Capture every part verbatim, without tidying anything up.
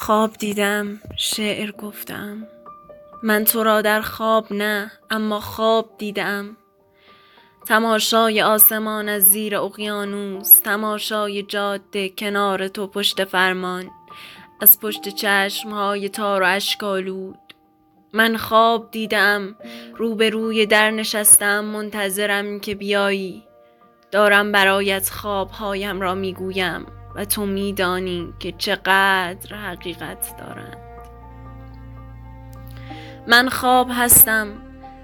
خواب دیدم شعر گفتم، من تو را در خواب نه اما خواب دیدم. تماشای آسمان از زیر اقیانوس، تماشای جاده کنار تو پشت فرمان، از پشت چشمهای تار و اشکالود. من خواب دیدم، روبروی در نشستم منتظرم که بیایی. دارم برایت خوابهایم را میگویم و تو میدانی که چقدر حقیقت دارند. من خواب هستم،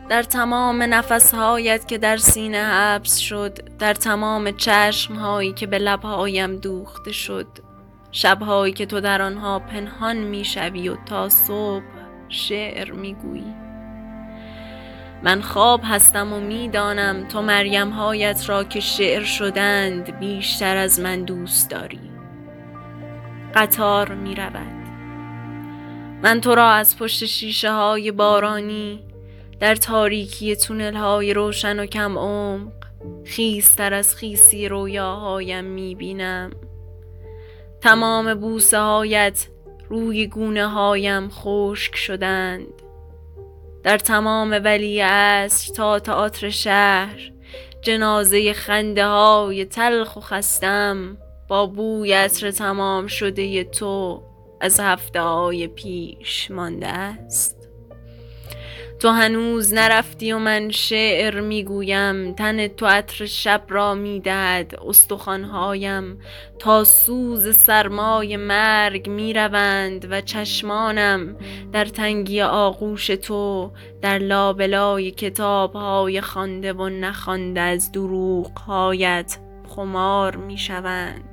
در تمام نفسهایت که در سینه حبس شد، در تمام چشمهایی که به لبهایم دوخته شد، شبهایی که تو در آنها پنهان میشوی و تا صبح شعر میگویی. من خواب هستم و میدانم تو مریمهایت را که شعر شدند بیشتر از من دوست داری. قطار میرود، من تو را از پشت شیشه های بارانی، در تاریکی تونل های روشن و کم عمق، خیستر از خیسی رویاهایم میبینم. تمام بوسه هایت روی گونه هایم خشک شدند. در تمام ولیعصر تا تئاتر شهر، جنازه خنده های تلخ و خستم با بوی عطر تمام شده تو از هفته های پیش مانده است. تو هنوز نرفتی و من شعر میگویم. تن تو عطر شب را میدهد، استخوانهایم تا سوز سرمای مرگ میروند و چشمانم در تنگی آغوش تو، در لابلای کتابهای خوانده و نخوانده از دروغهایت خمار میشوند.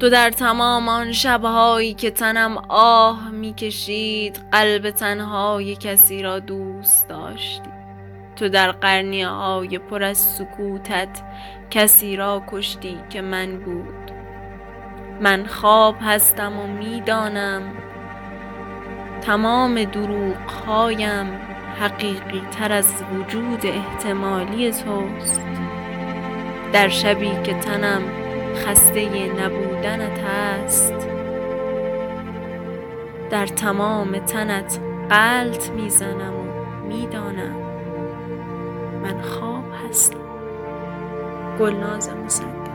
تو در تمام آن شبهایی که تنم آه میکشید، قلب تنهای کسی را دوست داشتی. تو در قرنیه های پر از سکوتت کسی را کشتی که من بود. من خواب هستم و میدانم تمام دروغ هایم حقیقی تر از وجود احتمالی توست. در شبی که تنم خسته نبودنت هست، در تمام تنت قلط میزنم و میدانم من خواب هستم. گلناز مصدق.